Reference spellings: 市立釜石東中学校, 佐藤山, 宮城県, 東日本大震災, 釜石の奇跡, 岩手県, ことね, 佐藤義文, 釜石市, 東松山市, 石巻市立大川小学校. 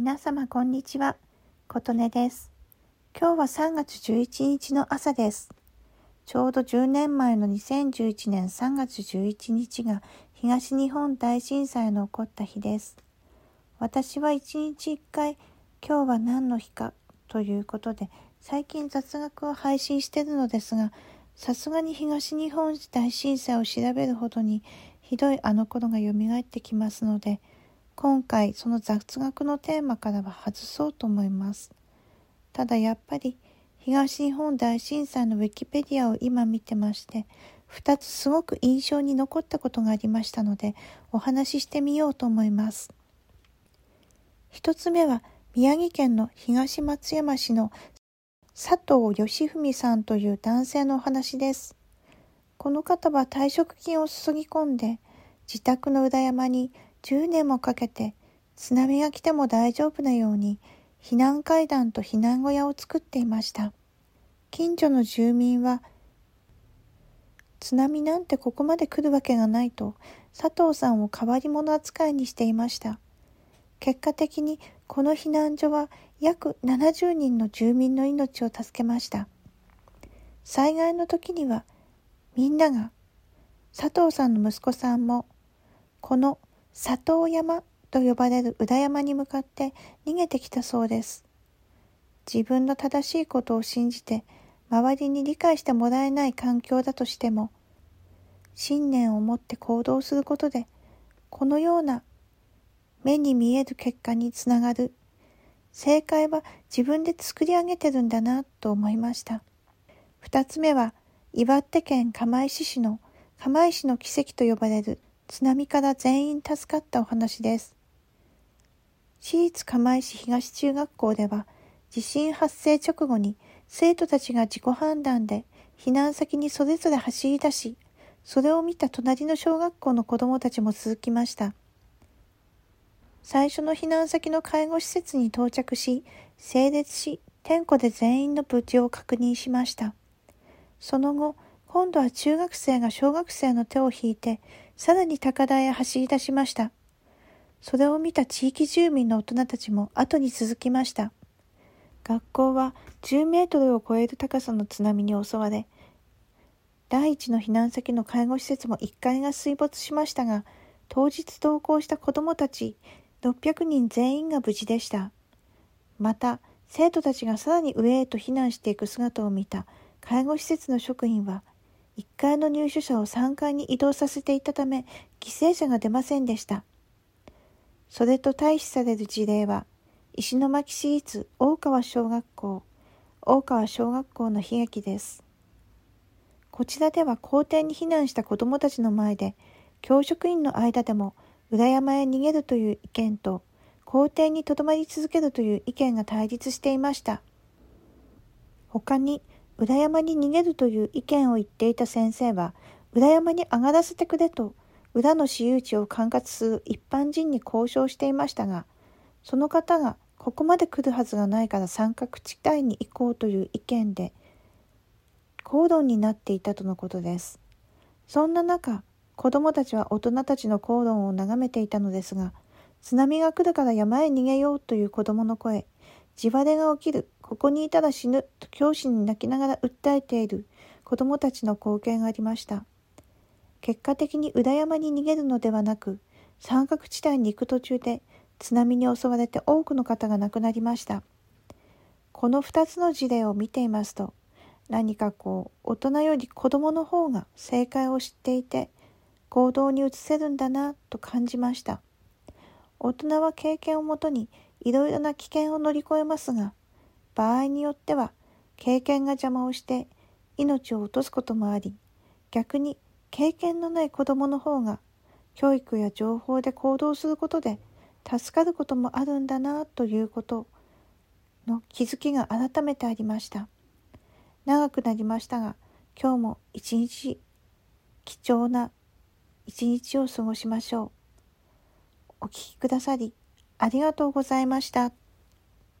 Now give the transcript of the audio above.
皆様こんにちは、ことねです。今日は3月11日の朝です。ちょうど10年前の2011年3月11日が東日本大震災の起こった日です。私は1日1回今日は何の日かということで最近雑学を配信しているのですが、さすがに東日本大震災を調べるほどにひどいあの頃が蘇ってきますので、今回その雑学のテーマからは外そうと思います。ただやっぱり東日本大震災のウィキペディアを今見てまして、2つすごく印象に残ったことがありましたので、お話ししてみようと思います。1つ目は宮城県の東松山市の佐藤義文さんという男性のお話です。この方は退職金を注ぎ込んで、自宅の裏山に10年もかけて津波が来ても大丈夫なように避難階段と避難小屋を作っていました。近所の住民は、津波なんてここまで来るわけがないと佐藤さんを変わり者扱いにしていました。結果的にこの避難所は約70人の住民の命を助けました。災害の時にはみんなが、佐藤さんの息子さんも、この佐藤山と呼ばれる裏山に向かって逃げてきたそうです。自分の正しいことを信じて、周りに理解してもらえない環境だとしても、信念を持って行動することで、このような目に見える結果につながる。正解は自分で作り上げてるんだなと思いました。2つ目は、岩手県釜石市の釜石の奇跡と呼ばれる津波から全員助かったお話です。市立釜石東中学校では、地震発生直後に生徒たちが自己判断で避難先にそれぞれ走り出し、それを見た隣の小学校の子どもたちも続きました。最初の避難先の介護施設に到着し、整列し、点呼で全員の無事を確認しました。その後、今度は中学生が小学生の手を引いて、さらに高台へ走り出しました。それを見た地域住民の大人たちも後に続きました。学校は10メートルを超える高さの津波に襲われ、第一の避難先の介護施設も1階が水没しましたが、当日登校した子どもたち600人全員が無事でした。また、生徒たちがさらに上へと避難していく姿を見た介護施設の職員は、1階の入所者を3階に移動させていたため、犠牲者が出ませんでした。それと対比される事例は、石巻市立大川小学校の悲劇です。こちらでは校庭に避難した子どもたちの前で、教職員の間でも裏山へ逃げるという意見と、校庭にとどまり続けるという意見が対立していました。他に、裏山に逃げるという意見を言っていた先生は、裏山に上がらせてくれと、裏の私有地を管轄する一般人に交渉していましたが、その方がここまで来るはずがないから三角地帯に行こうという意見で、口論になっていたとのことです。そんな中、子どもたちは大人たちの口論を眺めていたのですが、津波が来るから山へ逃げようという子どもの声、地割れが起きる、ここにいたら死ぬと教師に泣きながら訴えている子どもたちの光景がありました。結果的に裏山に逃げるのではなく、山岳地帯に行く途中で津波に襲われて多くの方が亡くなりました。この2つの事例を見ていますと、何か大人より子どもの方が正解を知っていて、行動に移せるんだなと感じました。大人は経験をもとにいろいろな危険を乗り越えますが、場合によっては経験が邪魔をして命を落とすこともあり、逆に経験のない子どもの方が教育や情報で行動することで助かることもあるんだなということの気づきが改めてありました。長くなりましたが、今日も貴重な一日を過ごしましょう。お聞きくださりありがとうございました。